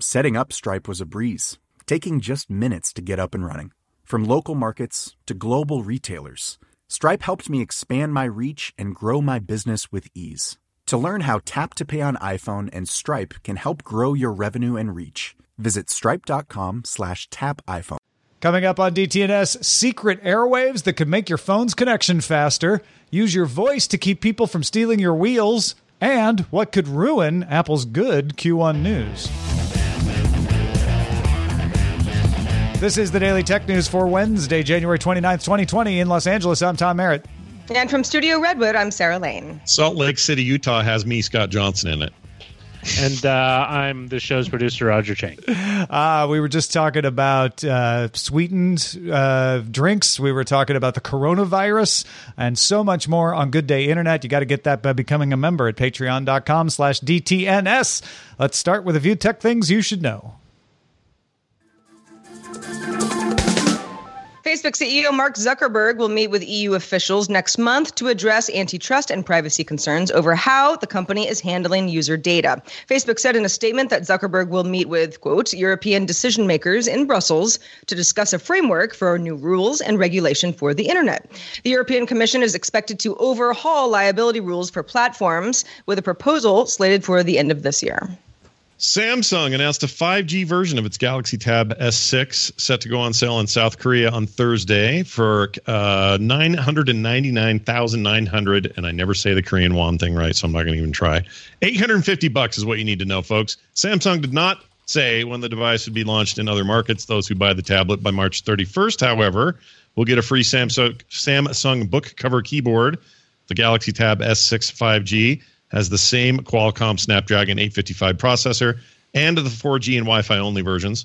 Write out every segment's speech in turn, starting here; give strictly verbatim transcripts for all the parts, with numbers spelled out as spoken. Setting up Stripe was a breeze, taking just minutes to get up and running. From local markets to global retailers, Stripe helped me expand my reach and grow my business with ease. To learn how Tap to Pay on iPhone and Stripe can help grow your revenue and reach, visit stripe dot com slash tap iPhone. Coming up on D T N S, secret airwaves that could make your phone's connection faster, use your voice to keep people from stealing your wheels, and what could ruin Apple's good Q one news. This is the Daily Tech News for Wednesday, January twenty-ninth, twenty twenty in Los Angeles. I'm Tom Merritt. And from Studio Redwood, I'm Sarah Lane. Salt Lake City, Utah has me, Scott Johnson, in it. And uh, I'm the show's producer, Roger Chang. Uh, we were just talking about uh, sweetened uh, drinks. We were talking about the coronavirus and so much more on Good Day Internet. You got to get that by becoming a member at patreon dot com slash D T N S. Let's start with a few tech things you should know. Facebook C E O Mark Zuckerberg will meet with E U officials next month to address antitrust and privacy concerns over how the company is handling user data. Facebook said in a statement that Zuckerberg will meet with, quote, European decision makers in Brussels to discuss a framework for new rules and regulation for the internet. The European Commission is expected to overhaul liability rules for platforms with a proposal slated for the end of this year. Samsung announced a five G version of its Galaxy Tab S six set to go on sale in South Korea on Thursday for uh, nine hundred ninety-nine thousand nine hundred dollars. And I never say the Korean won thing right, so I'm not going to even try. eight hundred fifty bucks is what you need to know, folks. Samsung did not say when the device would be launched in other markets. Those who buy the tablet by March thirty-first, however, will get a free Samsung, Samsung book cover keyboard, the Galaxy Tab S six five G. Has the same Qualcomm Snapdragon eight fifty-five processor and the four G and Wi-Fi only versions,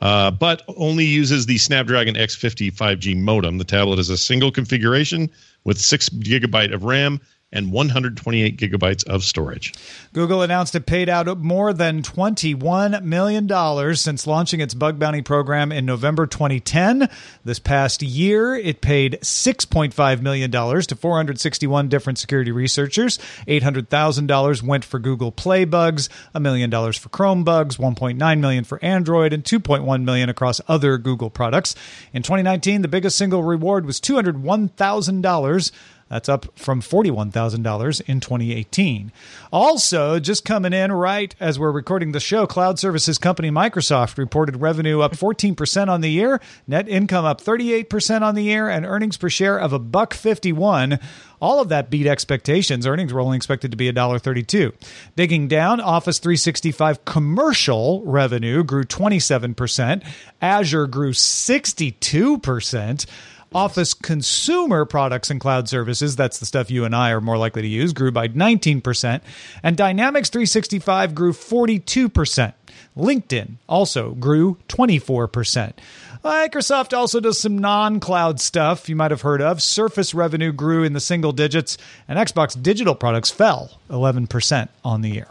uh, but only uses the Snapdragon X fifty five G modem. The tablet is a single configuration with six gigabyte of RAM and one hundred twenty-eight gigabytes of storage. Google announced it paid out more than twenty-one million dollars since launching its bug bounty program in November twenty ten. This past year, it paid six point five million dollars to four hundred sixty-one different security researchers. eight hundred thousand dollars went for Google Play bugs, one million dollars for Chrome bugs, one point nine million dollars for Android, and two point one million dollars across other Google products. In twenty nineteen, the biggest single reward was two hundred one thousand dollars. That's up from forty-one thousand dollars in twenty eighteen. Also, just coming in right as we're recording the show, cloud services company Microsoft reported revenue up fourteen percent on the year, net income up thirty-eight percent on the year, and earnings per share of a buck fifty-one. All of that beat expectations. Earnings were only expected to be one dollar thirty-two. Digging down, Office three sixty-five commercial revenue grew twenty-seven percent. Azure grew sixty-two percent. Office consumer products and cloud services, that's the stuff you and I are more likely to use, grew by nineteen percent. And Dynamics three sixty-five grew forty-two percent. LinkedIn also grew twenty-four percent. Microsoft also does some non-cloud stuff you might have heard of. Surface revenue grew in the single digits, and Xbox digital products fell eleven percent on the year.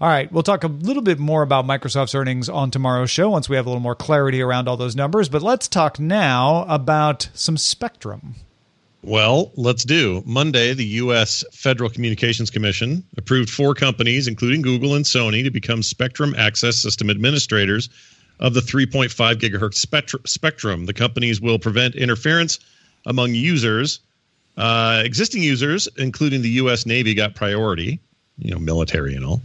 All right, we'll talk a little bit more about Microsoft's earnings on tomorrow's show once we have a little more clarity around all those numbers. But let's talk now about some spectrum. Well, let's do. Monday, the U S Federal Communications Commission approved four companies, including Google and Sony, to become spectrum access system administrators of the three point five gigahertz spectrum. The companies will prevent interference among users. Uh, existing users, including the U S Navy, got priority, you know, military and all.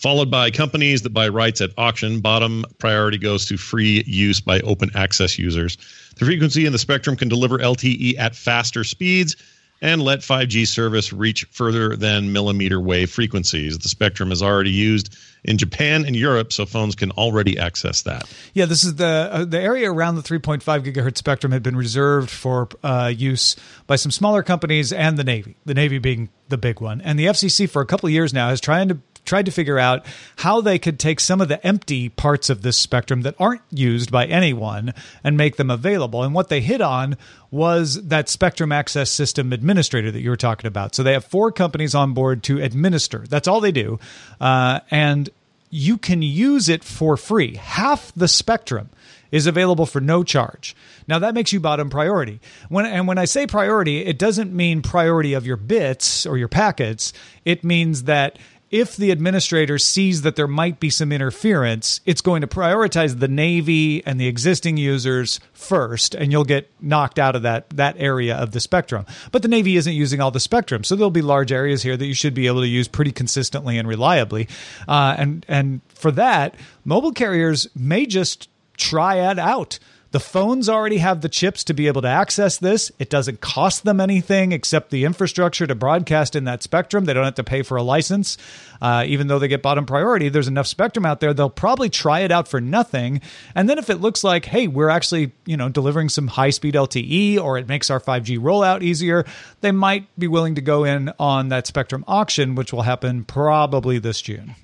followed by companies that buy rights at auction. Bottom priority goes to free use by open access users. The frequency and the spectrum can deliver L T E at faster speeds and let five G service reach further than millimeter wave frequencies. The spectrum is already used in Japan and Europe, so phones can already access that. Yeah, this is the uh, the area around the three point five gigahertz spectrum had been reserved for uh, use by some smaller companies and the Navy, the Navy being the big one. And the F C C for a couple of years now has tried to tried to figure out how they could take some of the empty parts of this spectrum that aren't used by anyone and make them available. And what they hit on was that spectrum access system administrator that you were talking about. So they have four companies on board to administer. That's all they do. Uh, and you can use it for free. Half the spectrum is available for no charge. Now, that makes you bottom priority. When and when I say priority, it doesn't mean priority of your bits or your packets. It means that if the administrator sees that there might be some interference, it's going to prioritize the Navy and the existing users first, and you'll get knocked out of that that area of the spectrum. But the Navy isn't using all the spectrum, so there'll be large areas here that you should be able to use pretty consistently and reliably. Uh, and, and for that, mobile carriers may just try it out. The phones already have the chips to be able to access this. It doesn't cost them anything except the infrastructure to broadcast in that spectrum. They don't have to pay for a license. Uh, even though they get bottom priority, there's enough spectrum out there. They'll probably try it out for nothing. And then if it looks like, hey, we're actually, you know, delivering some high-speed L T E or it makes our five G rollout easier, they might be willing to go in on that spectrum auction, which will happen probably this June.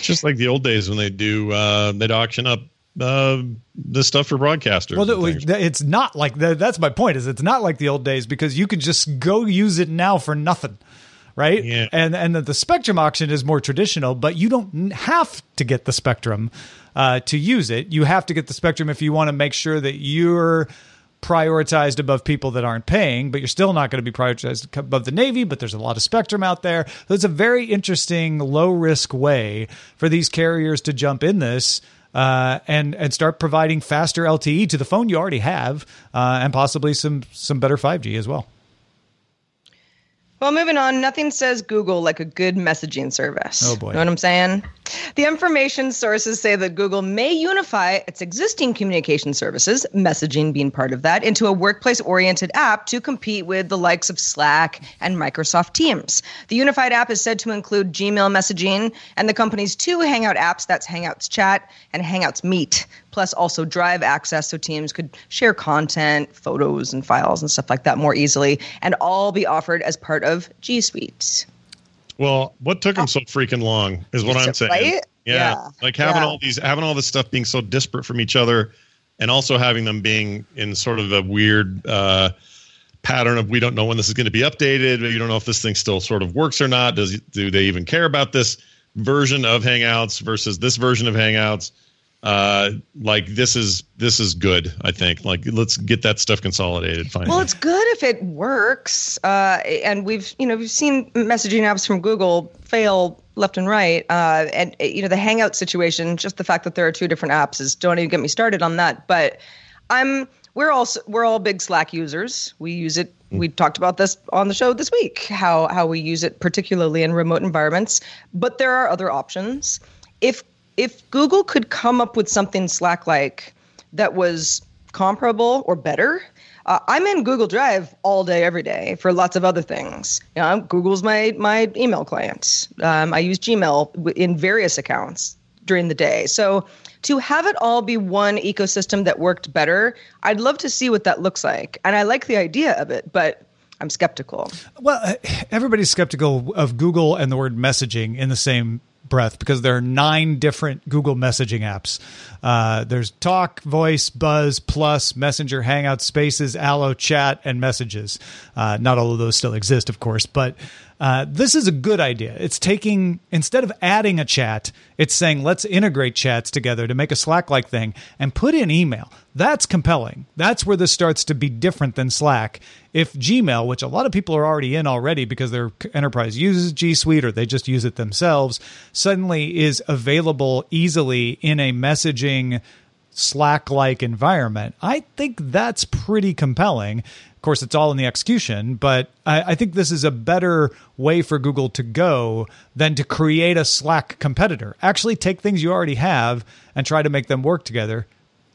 Just like the old days when they do, uh, they'd auction up Uh, the stuff for broadcasters. Well, it's not like that. That's my point. Is it's not like the old days because you can just go use it now for nothing, right? Yeah. And and the, the spectrum auction is more traditional, but you don't have to get the spectrum uh, to use it. You have to get the spectrum if you want to make sure that you're prioritized above people that aren't paying, but you're still not going to be prioritized above the Navy, but there's a lot of spectrum out there. So it's a very interesting low-risk way for these carriers to jump in this Uh, and and start providing faster L T E to the phone you already have, uh, and possibly some some better five G as well. Well, moving on, nothing says Google like a good messaging service. Oh, boy. Know what I'm saying? The information sources say that Google may unify its existing communication services, messaging being part of that, into a workplace-oriented app to compete with the likes of Slack and Microsoft Teams. The unified app is said to include Gmail messaging and the company's two Hangout apps, that's Hangouts Chat and Hangouts Meet, plus also Drive access so teams could share content, photos, and files and stuff like that more easily, and all be offered as part of G Suite. Well, what took them so freaking long is what I'm saying. Right? Yeah. yeah. Like having yeah. all these, having all this stuff being so disparate from each other and also having them being in sort of a weird uh, pattern of we don't know when this is going to be updated. You don't know if this thing still sort of works or not. Does Do they even care about this version of Hangouts versus this version of Hangouts? Uh, like this is this is good, I think. Like, let's get that stuff consolidated finally. Well, it's good if it works. Uh, and we've you know we've seen messaging apps from Google fail left and right. Uh, and you know the Hangout situation, just the fact that there are two different apps is don't even get me started on that. But I'm we're all we're all big Slack users. We use it. We talked about this on the show this week. How how we use it particularly in remote environments. But there are other options. If If Google could come up with something Slack-like that was comparable or better, uh, I'm in Google Drive all day, every day for lots of other things. You know, Google's my my email client. Um, I use Gmail in various accounts during the day. So to have it all be one ecosystem that worked better, I'd love to see what that looks like. And I like the idea of it, but I'm skeptical. Well, everybody's skeptical of Google and the word messaging in the same breath because there are nine different Google messaging apps. Uh, there's Talk, Voice, Buzz, Plus, Messenger, Hangout, Spaces, Allo, Chat, and Messages. Uh, not all of those still exist, of course, but uh, this is a good idea. It's taking, instead of adding a chat, it's saying, let's integrate chats together to make a Slack-like thing and put in email. That's compelling. That's where this starts to be different than Slack. If Gmail, which a lot of people are already in already because their enterprise uses G Suite or they just use it themselves, suddenly is available easily in a messaging Slack-like environment. I think that's pretty compelling. Of course, it's all in the execution, but I, I think this is a better way for Google to go than to create a Slack competitor. Actually take things you already have and try to make them work together,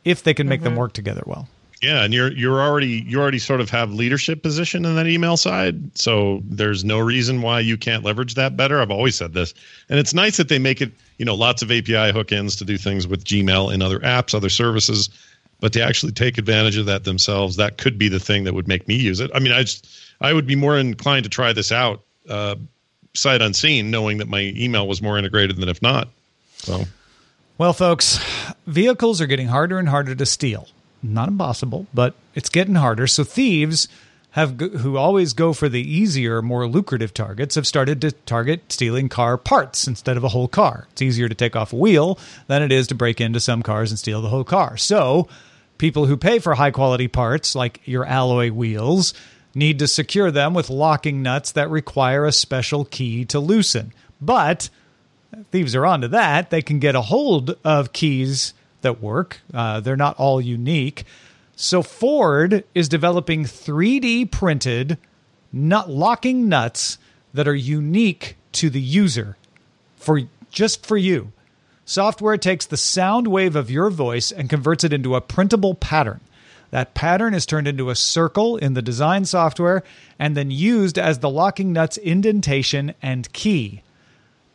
if they can make mm-hmm. them work together well. Yeah, and you're you're already you already sort of have leadership position in that email side, so there's no reason why you can't leverage that better. I've always said this, and it's nice that they make it, you know, lots of A P I hook-ins to do things with Gmail and other apps, other services, but to actually take advantage of that themselves, that could be the thing that would make me use it. I mean, I just I would be more inclined to try this out uh, sight unseen, knowing that my email was more integrated than if not. So, well, folks, vehicles are getting harder and harder to steal. Not impossible, but it's getting harder. So thieves have who always go for the easier, more lucrative targets have started to target stealing car parts instead of a whole car. It's easier to take off a wheel than it is to break into some cars and steal the whole car. So people who pay for high-quality parts, like your alloy wheels, need to secure them with locking nuts that require a special key to loosen. But thieves are onto that. They can get a hold of keys that work. Uh, they're not all unique. So Ford is developing three D printed nut locking nuts that are unique to the user, for just for you. Software takes the sound wave of your voice and converts it into a printable pattern. That pattern is turned into a circle in the design software and then used as the locking nut's indentation and key.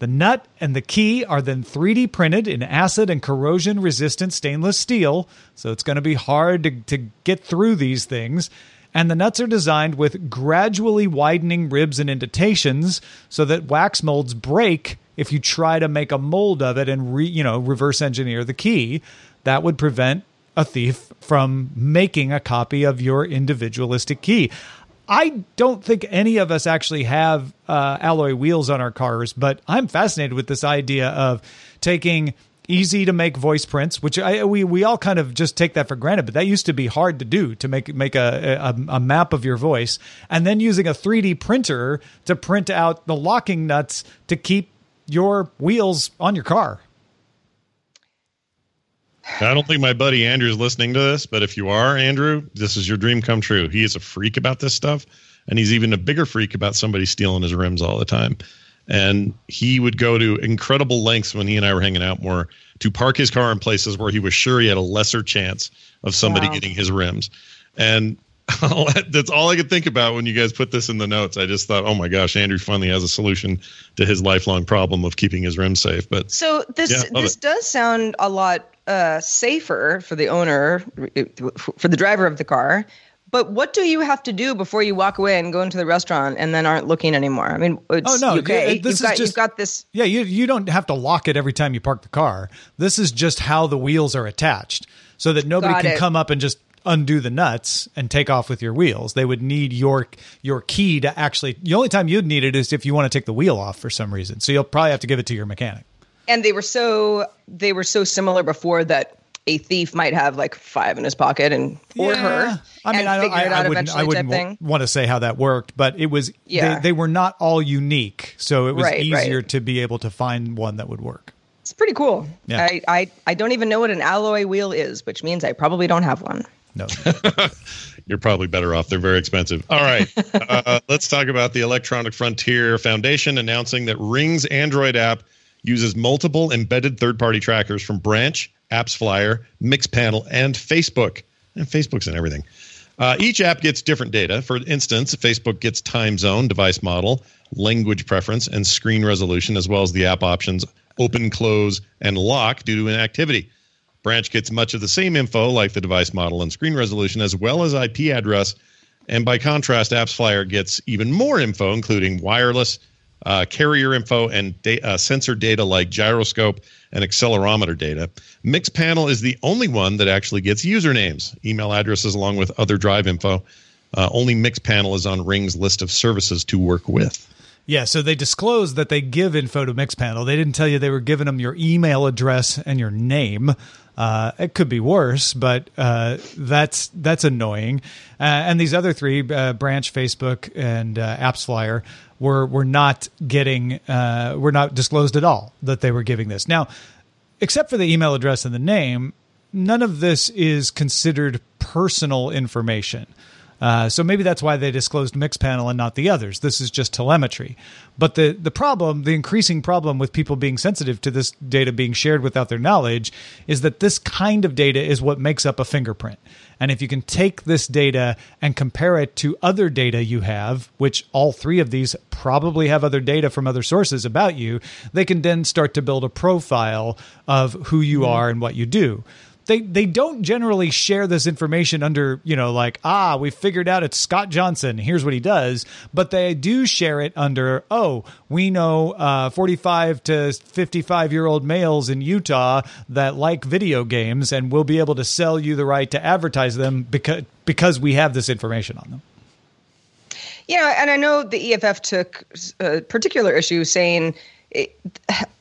The nut and the key are then three D printed in acid and corrosion-resistant stainless steel, so it's going to be hard to, to get through these things. And the nuts are designed with gradually widening ribs and indentations so that wax molds break if you try to make a mold of it and re, you know, reverse engineer the key. That would prevent a thief from making a copy of your individualistic key. I don't think any of us actually have uh, alloy wheels on our cars, but I'm fascinated with this idea of taking easy-to-make voice prints, which I, we we all kind of just take that for granted, but that used to be hard to do, to make make a, a, a map of your voice, and then using a three D printer to print out the locking nuts to keep your wheels on your car. I don't think my buddy Andrew's listening to this, but if you are, Andrew, this is your dream come true. He is a freak about this stuff, and he's even a bigger freak about somebody stealing his rims all the time. And he would go to incredible lengths when he and I were hanging out more to park his car in places where he was sure he had a lesser chance of somebody wow. getting his rims. And that's all I could think about when you guys put this in the notes. I just thought, oh my gosh, Andrew finally has a solution to his lifelong problem of keeping his rims safe. But so this yeah, this it. does sound a lot uh, safer for the owner, for the driver of the car. But what do you have to do before you walk away and go into the restaurant and then aren't looking anymore? I mean, it's oh, no, okay. This you've, is got, just, you've got this. Yeah, you you don't have to lock it every time you park the car. This is just how the wheels are attached, so that nobody got can it. come up and just undo the nuts and take off with your wheels. They would need your your key to actually, the only time you'd need it is if you want to take the wheel off for some reason. So you'll probably have to give it to your mechanic. And they were so they were so similar before that a thief might have like five in his pocket and or yeah. her. I mean, and I, don't, I, I wouldn't, I wouldn't w- want to say how that worked, but it was yeah. they, they were not all unique. So it was right, easier right. to be able to find one that would work. It's pretty cool. Yeah. I, I, I don't even know what an alloy wheel is, which means I probably don't have one. No, you're probably better off. They're very expensive. All right. Uh, let's talk about the Electronic Frontier Foundation announcing that Ring's Android app uses multiple embedded third-party trackers from Branch, AppsFlyer, MixPanel, and Facebook. And Facebook's in everything. Uh, each app gets different data. For instance, Facebook gets time zone, device model, language preference, and screen resolution, as well as the app options open, close, and lock due to inactivity. Branch gets much of the same info, like the device model and screen resolution, as well as I P address. And by contrast, AppsFlyer gets even more info, including wireless, uh, carrier info, and da- uh, sensor data like gyroscope and accelerometer data. MixPanel is the only one that actually gets usernames, email addresses, along with other drive info. Uh, only MixPanel is on Ring's list of services to work with. Yeah, so they disclosed that they give info to MixPanel. They didn't tell you they were giving them your email address and your name. Uh, it could be worse, but uh, that's that's annoying. Uh, and these other three, uh, Branch, Facebook, and uh, AppsFlyer, were were not getting uh, were not disclosed at all that they were giving this. Now, except for the email address and the name, none of this is considered personal information. Uh, so maybe that's why they disclosed MixPanel and not the others. This is just telemetry. But the, the problem, the increasing problem with people being sensitive to this data being shared without their knowledge, is that this kind of data is what makes up a fingerprint. And if you can take this data and compare it to other data you have, which all three of these probably have other data from other sources about you, they can then start to build a profile of who you are and what you do. They they don't generally share this information under, you know, like, ah, we figured out it's Scott Johnson, here's what he does. But they do share it under, oh, we know uh, forty-five to fifty-five-year-old males in Utah that like video games, and we'll be able to sell you the right to advertise them because because we have this information on them. Yeah, and I know the E F F took a particular issue saying,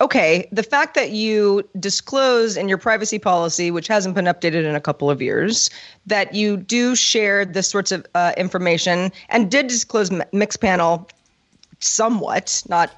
okay, the fact that you disclose in your privacy policy, which hasn't been updated in a couple of years, that you do share this sorts of uh, information and did disclose MixPanel somewhat, not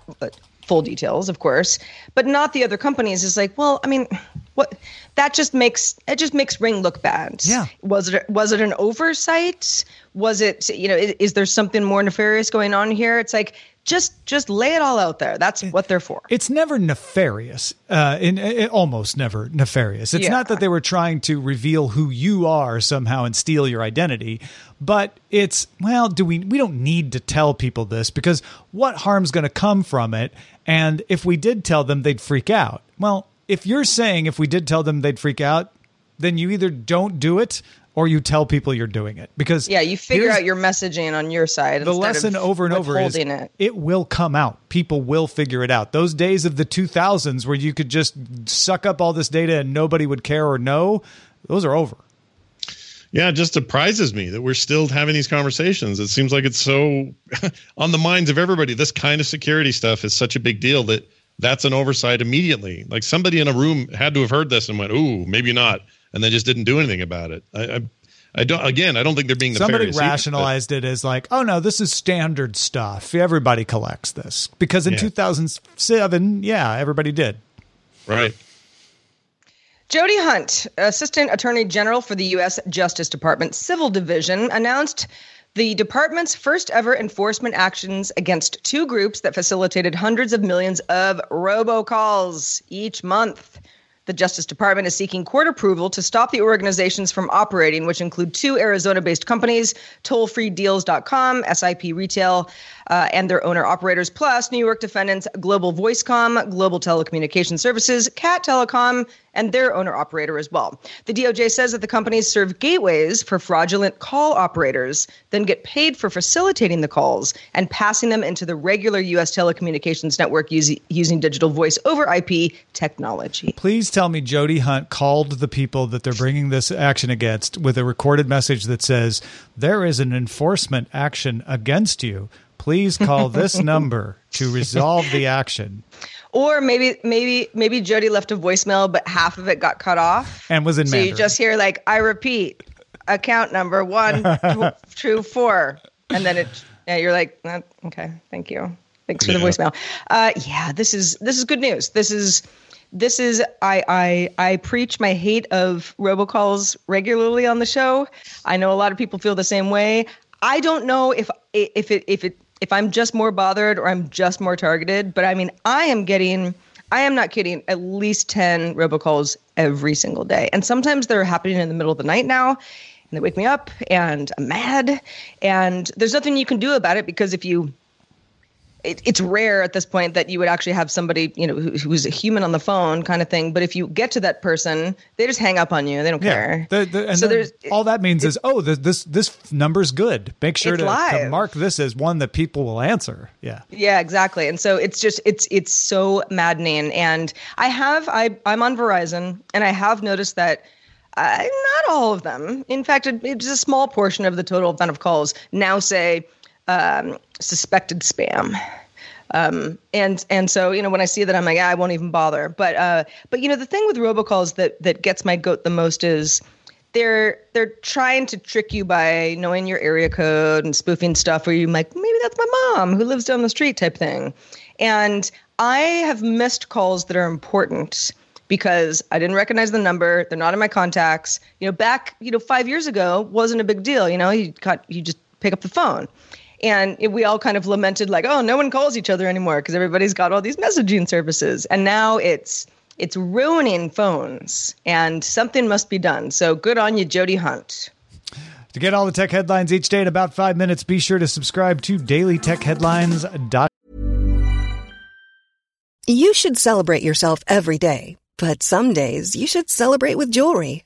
full details, of course, but not the other companies, is like, well, I mean, what that just makes it just makes Ring look bad. Yeah. Was it was it an oversight? Was it, you know, is, is there something more nefarious going on here? It's like, Just just lay it all out there. That's what they're for. It's never nefarious, uh, in, in, almost never nefarious. It's yeah. not that they were trying to reveal who you are somehow and steal your identity. But it's, well, do we we don't need to tell people this, because what harm's going to come from it? And if we did tell them, they'd freak out. Well, if you're saying if we did tell them they'd freak out, then you either don't do it or you tell people you're doing it, because yeah, you figure out your messaging on your side. The lesson over and over is it. it will come out. People will figure it out. Those days of the two thousands where you could just suck up all this data and nobody would care or know, those are over. Yeah, it just surprises me that we're still having these conversations. It seems like it's so on the minds of everybody. This kind of security stuff is such a big deal that that's an oversight immediately. Like somebody in a room had to have heard this and went, ooh, maybe not. And they just didn't do anything about it. I, I, I don't. Again, I don't think they're being somebody rationalized either, it as like, oh no, this is standard stuff. Everybody collects this because in yeah. two thousand seven, yeah, everybody did. Right. Jody Hunt, Assistant Attorney General for the U S Justice Department Civil Division, announced the department's first ever enforcement actions against two groups that facilitated hundreds of millions of robocalls each month. The Justice Department is seeking court approval to stop the organizations from operating, which include two Arizona-based companies, toll free deals dot com, S I P Retail, uh, and their owner-operators, plus New York defendants Global Voicecom, Global Telecommunication Services, Cat Telecom, and their owner-operator as well. The D O J says that the companies serve gateways for fraudulent call operators, then get paid for facilitating the calls and passing them into the regular U S telecommunications network using, using digital voice over I P technology. Please tell me Jody Hunt called the people that they're bringing this action against with a recorded message that says, there is an enforcement action against you. Please call this number to resolve the action. Or maybe maybe maybe Jody left a voicemail, but half of it got cut off. And was in Mandarin. So you just hear like, I repeat, account number one, two, four. And then it, yeah, you're like, okay, thank you. Thanks for the yeah. voicemail. Uh, yeah, this is this is good news. This is this is I I I preach my hate of robocalls regularly on the show. I know a lot of people feel the same way. I don't know if if it if it. if I'm just more bothered or I'm just more targeted, but I mean, I am getting, I am not kidding, at least ten robocalls every single day. And sometimes they're happening in the middle of the night now, and they wake me up and I'm mad, and there's nothing you can do about it, because if you, it, it's rare at this point that you would actually have somebody, you know, who, who's a human on the phone kind of thing. But if you get to that person, they just hang up on you. They don't yeah. care. The, the, and so there's all that means it, is, oh, the, this, this number's good. Make sure to, to mark this as one that people will answer. Yeah. Yeah, exactly. And so it's just, it's, it's so maddening. And I have, I, I'm on Verizon, and I have noticed that uh, not all of them, in fact, it, it's a small portion of the total amount of calls now say, Um, suspected spam. Um, and, and so, you know, when I see that, I'm like, ah, I won't even bother. But, uh, but you know, the thing with robocalls that, that gets my goat the most is they're, they're trying to trick you by knowing your area code and spoofing stuff where you're like, maybe that's my mom who lives down the street type thing. And I have missed calls that are important because I didn't recognize the number. They're not in my contacts. You know, back, you know, five years ago wasn't a big deal. You know, you got, you just pick up the phone. And it, we all kind of lamented like, oh, no one calls each other anymore because everybody's got all these messaging services. And now it's it's ruining phones, and something must be done. So good on you, Jody Hunt. To get all the tech headlines each day in about five minutes, be sure to subscribe to daily tech headlines dot com. You should celebrate yourself every day, but some days you should celebrate with jewelry.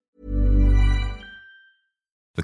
The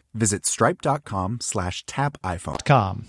visit stripe.com slash tap iPhone. Com.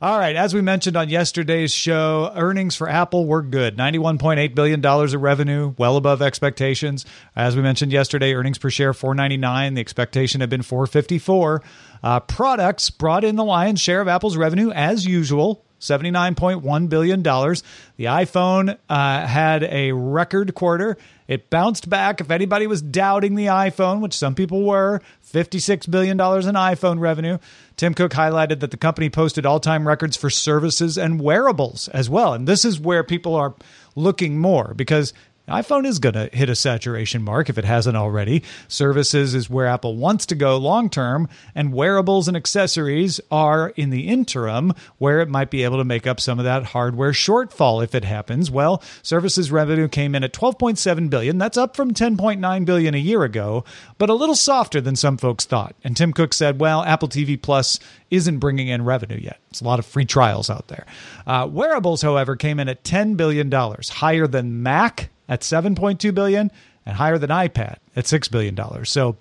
All right. As we mentioned on yesterday's show, earnings for Apple were good. ninety-one point eight billion dollars of revenue, well above expectations. As we mentioned yesterday, earnings per share four ninety-nine. The expectation had been four fifty-four. Uh, products brought in the lion's share of Apple's revenue as usual. seventy-nine point one billion dollars. The iPhone uh, had a record quarter. It bounced back. If anybody was doubting the iPhone, which some people were, fifty-six billion dollars in iPhone revenue. Tim Cook highlighted that the company posted all-time records for services and wearables as well. And this is where people are looking more, because iPhone is going to hit a saturation mark if it hasn't already. Services is where Apple wants to go long-term, and wearables and accessories are in the interim where it might be able to make up some of that hardware shortfall if it happens. Well, services revenue came in at twelve point seven billion dollars. That's up from ten point nine billion dollars a year ago, but a little softer than some folks thought. And Tim Cook said, well, Apple T V Plus isn't bringing in revenue yet. It's a lot of free trials out there. Uh, wearables, however, came in at ten billion dollars, higher than Mac at seven point two billion dollars and higher than iPad at six billion dollars. So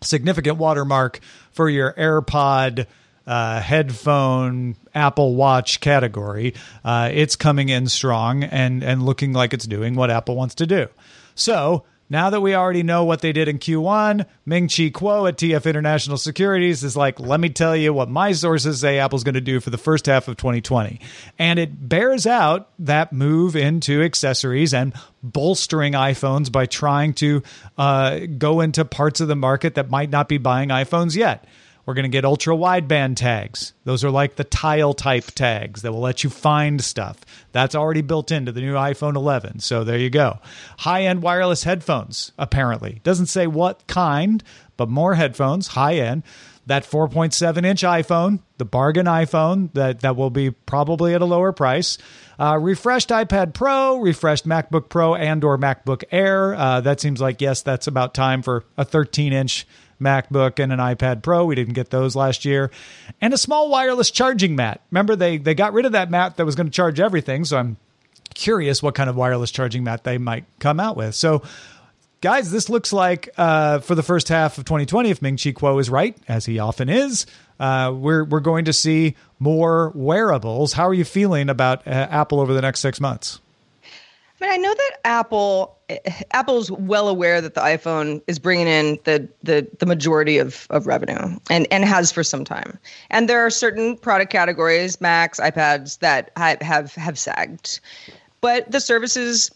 significant watermark for your AirPod, uh, headphone, Apple Watch category. Uh, it's coming in strong and, and looking like it's doing what Apple wants to do. So now that we already know what they did in Q one, Ming-Chi Kuo at T F International Securities is like, let me tell you what my sources say Apple's going to do for the first half of twenty twenty. And it bears out that move into accessories and bolstering iPhones by trying to uh, go into parts of the market that might not be buying iPhones yet. We're going to get ultra wideband tags. Those are like the tile type tags that will let you find stuff. That's already built into the new iPhone eleven. So there you go. High-end wireless headphones, apparently. Doesn't say what kind, but more headphones, high-end. That four point seven inch iPhone, the bargain iPhone, that, that will be probably at a lower price. Uh, refreshed iPad Pro, refreshed MacBook Pro and or MacBook Air. Uh, that seems like, yes, that's about time for a thirteen inch MacBook and an iPad Pro. We didn't get those last year. And a small wireless charging mat. Remember, they they got rid of that mat that was going to charge everything. So I'm curious what kind of wireless charging mat they might come out with. So guys, this looks like uh, for the first half of twenty twenty, if Ming-Chi Kuo is right, as he often is, uh, we're we're going to see more wearables. How are you feeling about uh, Apple over the next six months? But I know that Apple, Apple's well aware that the iPhone is bringing in the the, the majority of, of revenue and, and has for some time. And there are certain product categories, Macs, iPads, that have have sagged. But the services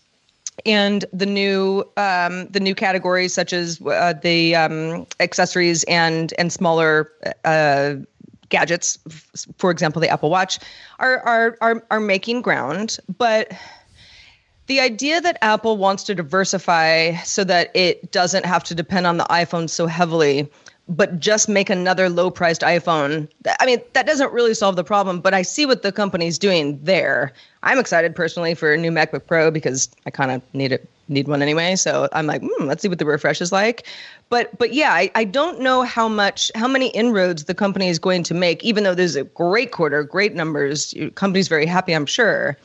and the new um, the new categories, such as uh, the um, accessories and and smaller Uh, gadgets, for example, the Apple Watch, are are are are making ground. But the idea that Apple wants to diversify so that it doesn't have to depend on the iPhone so heavily, but just make another low-priced iPhone, I mean, that doesn't really solve the problem, but I see what the company's doing there. I'm excited personally for a new MacBook Pro because I kind of need it, need one anyway. So I'm like, hmm, let's see what the refresh is like. But but yeah, I, I don't know how much, how many inroads the company is going to make, even though there's a great quarter, great numbers, your company's very happy, I'm sure.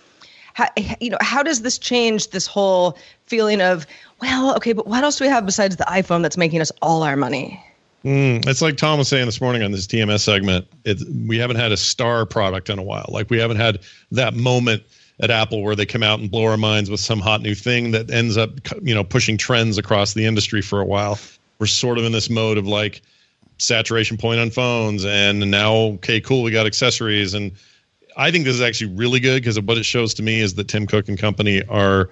How, you know, how does this change this whole feeling of, well, okay, but what else do we have besides the iPhone that's making us all our money? Mm, it's like Tom was saying this morning on this T M S segment. It, we haven't had a star product in a while. Like we haven't had that moment at Apple where they come out and blow our minds with some hot new thing that ends up, you know, pushing trends across the industry for a while. We're sort of in this mode of like saturation point on phones, and now, okay, cool, we got accessories. And I think this is actually really good because what it shows to me is that Tim Cook and company are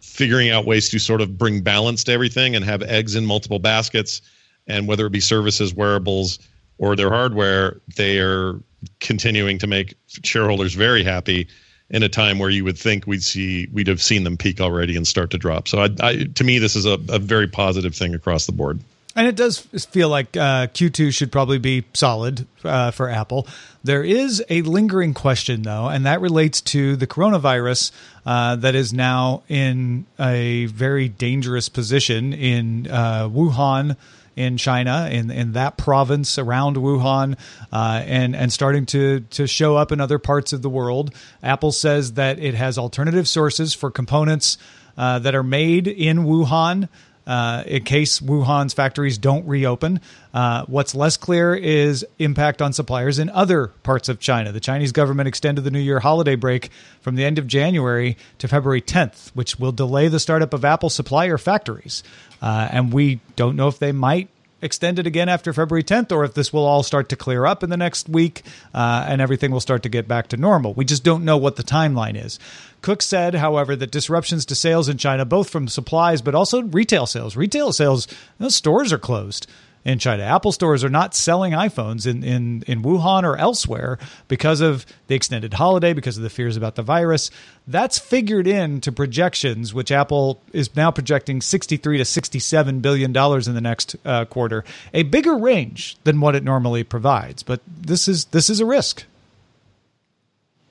figuring out ways to sort of bring balance to everything and have eggs in multiple baskets. And whether it be services, wearables, or their hardware, they are continuing to make shareholders very happy in a time where you would think we'd see we'd have seen them peak already and start to drop. So I, I, to me, this is a, a very positive thing across the board. And it does feel like uh, Q two should probably be solid uh, for Apple. There is a lingering question, though, and that relates to the coronavirus uh, that is now in a very dangerous position in uh, Wuhan, in China, in, in that province around Wuhan, uh, and, and starting to, to show up in other parts of the world. Apple says that it has alternative sources for components uh, that are made in Wuhan uh, in case Wuhan's factories don't reopen. Uh, what's less clear is impact on suppliers in other parts of China. The Chinese government extended the New Year holiday break from the end of January to February tenth, which will delay the startup of Apple supplier factories. Uh, and we don't know if they might extend it again after February tenth or if this will all start to clear up in the next week uh, and everything will start to get back to normal. We just don't know what the timeline is. Cook said, however, that disruptions to sales in China, both from supplies but also retail sales. Retail sales, those stores are closed in China. Apple stores are not selling iPhones in, in, in Wuhan or elsewhere because of the extended holiday, because of the fears about the virus. That's figured into projections, which Apple is now projecting sixty-three to sixty-seven billion dollars in the next uh, quarter, a bigger range than what it normally provides. But this is this is a risk.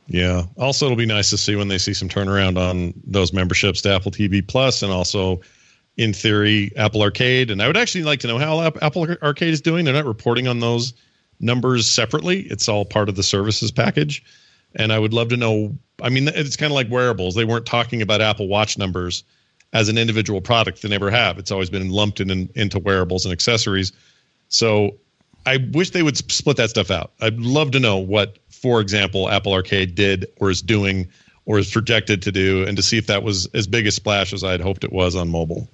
Yeah. Also, it'll be nice to see when they see some turnaround on those memberships to Apple T V Plus and also, in theory, Apple Arcade. And I would actually like to know how Apple Arcade is doing. They're not reporting on those numbers separately. It's all part of the services package. And I would love to know, I mean, it's kind of like wearables. They weren't talking about Apple Watch numbers as an individual product. They never have. It's always been lumped in, in, into wearables and accessories. So I wish they would split that stuff out. I'd love to know what, for example, Apple Arcade did or is doing or is projected to do, and to see if that was as big a splash as I had hoped it was on mobile.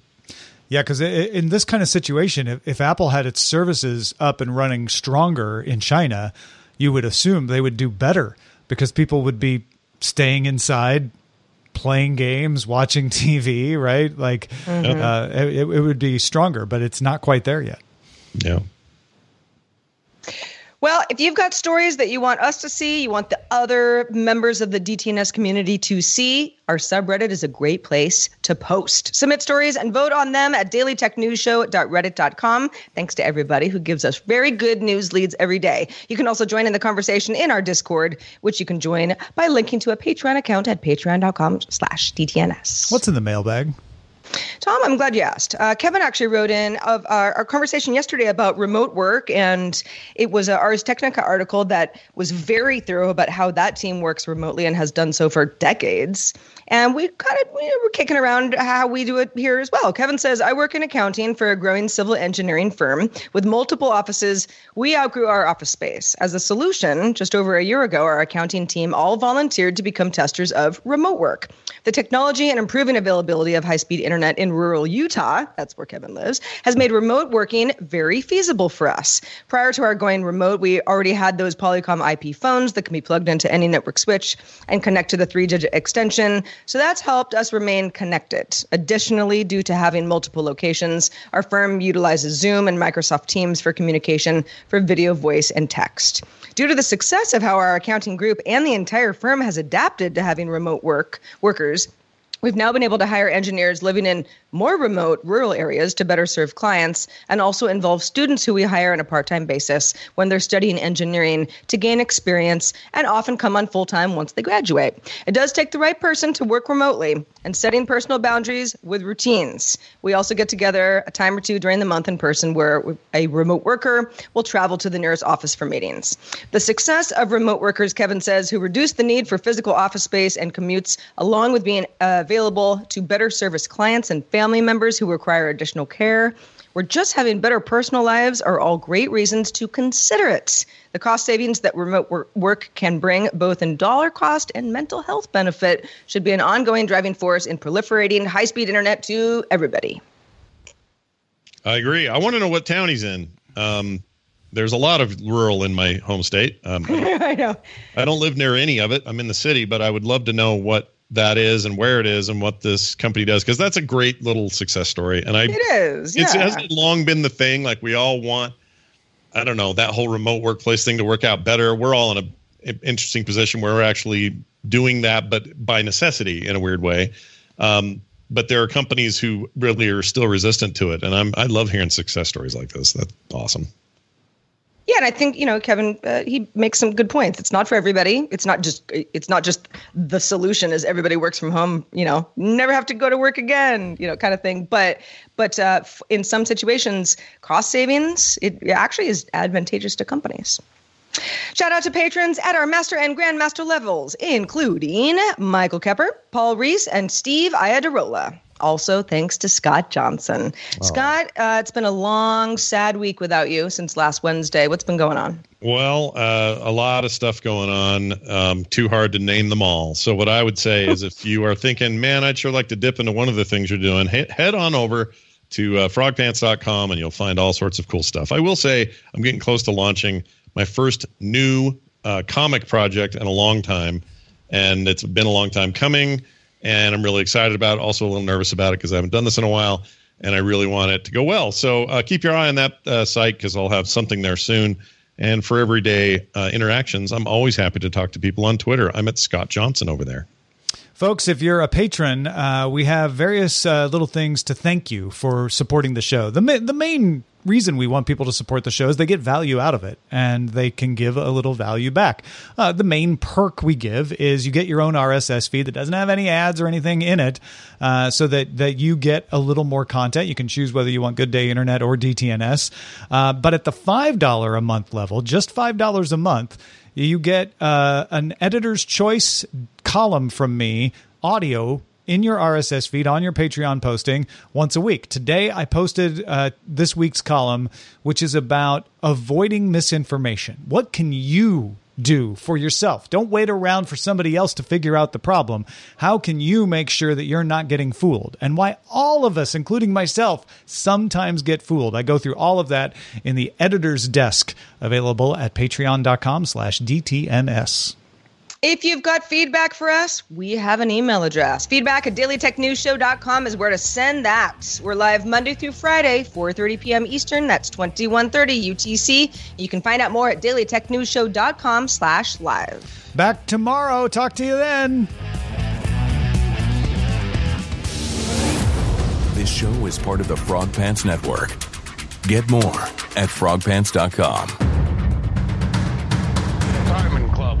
Yeah, because in this kind of situation, if, if Apple had its services up and running stronger in China, you would assume they would do better because people would be staying inside, playing games, watching T V, right? Like mm-hmm. uh, it, it would be stronger, but it's not quite there yet. Yeah. Well, if you've got stories that you want us to see, you want the other members of the D T N S community to see, our subreddit is a great place to post. Submit stories and vote on them at daily tech news show dot reddit dot com. Thanks to everybody who gives us very good news leads every day. You can also join in the conversation in our Discord, which you can join by linking to a Patreon account at patreon dot com slash D T N S. What's in the mailbag? Tom, Tom, I'm glad you asked. Uh, Kevin actually wrote in of our, our conversation yesterday about remote work, and it was a Ars Technica article that was very thorough about how that team works remotely and has done so for decades. And we kind of we were kicking around how we do it here as well. Kevin says, I work in accounting for a growing civil engineering firm with multiple offices. We outgrew our office space. As a solution, just over a year ago, our accounting team all volunteered to become testers of remote work. The technology and improving availability of high-speed internet in rural Utah, that's where Kevin lives, has made remote working very feasible for us. Prior to our going remote, we already had those Polycom I P phones that can be plugged into any network switch and connect to the three-digit extension. So that's helped us remain connected. Additionally, due to having multiple locations, our firm utilizes Zoom and Microsoft Teams for communication for video, voice, and text. Due to the success of how our accounting group and the entire firm has adapted to having remote work workers, we've now been able to hire engineers living in more remote rural areas to better serve clients and also involve students who we hire on a part-time basis when they're studying engineering to gain experience and often come on full-time once they graduate. It does take the right person to work remotely and setting personal boundaries with routines. We also get together a time or two during the month in person where a remote worker will travel to the nearest office for meetings. The success of remote workers, Kevin says, who reduce the need for physical office space and commutes along with being uh, available to better service clients and family members who require additional care, or just having better personal lives are all great reasons to consider it. The cost savings that remote work can bring, both in dollar cost and mental health benefit, should be an ongoing driving force in proliferating high-speed internet to everybody. I agree. I want to know what town he's in. Um, there's a lot of rural in my home state. Um, I know. I don't live near any of it. I'm in the city, but I would love to know what that is and where it is and what this company does, because that's a great little success story. And I, it is, yeah. It's, it hasn't long been the thing. Like we all want, I don't know, that whole remote workplace thing to work out better. We're all in a interesting position where we're actually doing that, but by necessity in a weird way. Um, but there are companies who really are still resistant to it. And I'm, I love hearing success stories like this. That's awesome. Yeah, and I think, you know, Kevin, uh, he makes some good points. It's not for everybody. It's not just it's not just the solution is everybody works from home, you know, never have to go to work again, you know, kind of thing. But but uh, in some situations, cost savings, it actually is advantageous to companies. Shout out to patrons at our master and grandmaster levels, including Michael Kepper, Paul Reese, and Steve Iadarola. Also, thanks to Scott Johnson. Oh. Scott, uh, it's been a long, sad week without you since last Wednesday. What's been going on? Well, uh, a lot of stuff going on. Um, too hard to name them all. So what I would say is if you are thinking, man, I'd sure like to dip into one of the things you're doing, he- head on over to uh, frog pants dot com and you'll find all sorts of cool stuff. I will say I'm getting close to launching my first new uh, comic project in a long time. And it's been a long time coming. And I'm really excited about it. Also a little nervous about it because I haven't done this in a while. And I really want it to go well. So uh, keep your eye on that uh, site because I'll have something there soon. And for everyday uh, interactions, I'm always happy to talk to people on Twitter. I'm at Scott Johnson over there. Folks, if you're a patron, uh, we have various uh, little things to thank you for supporting the show. The, ma- the main reason we want people to support the show is they get value out of it and they can give a little value back. Uh, the main perk we give is you get your own R S S feed that doesn't have any ads or anything in it, uh, so that, that you get a little more content. You can choose whether you want Good Day Internet or D T N S. Uh, but at the five dollars a month level, just five dollars a month, you get uh, an editor's choice column from me, audio in your R S S feed on your Patreon posting once a week. Today, I posted uh, this week's column, which is about avoiding misinformation. What can you do for yourself? Don't wait around for somebody else to figure out the problem. How can you make sure that you're not getting fooled? And why all of us, including myself, sometimes get fooled. I go through all of that in the editor's desk, available at patreon dot com slash D T N S. If you've got feedback for us, we have an email address. Feedback at daily tech news show dot com is where to send that. We're live Monday through Friday, four thirty p.m. Eastern. That's twenty-one thirty U T C. You can find out more at daily tech news show dot com slash live. Back tomorrow. Talk to you then. This show is part of the Frog Pants Network. Get more at frog pants dot com. Diamond Club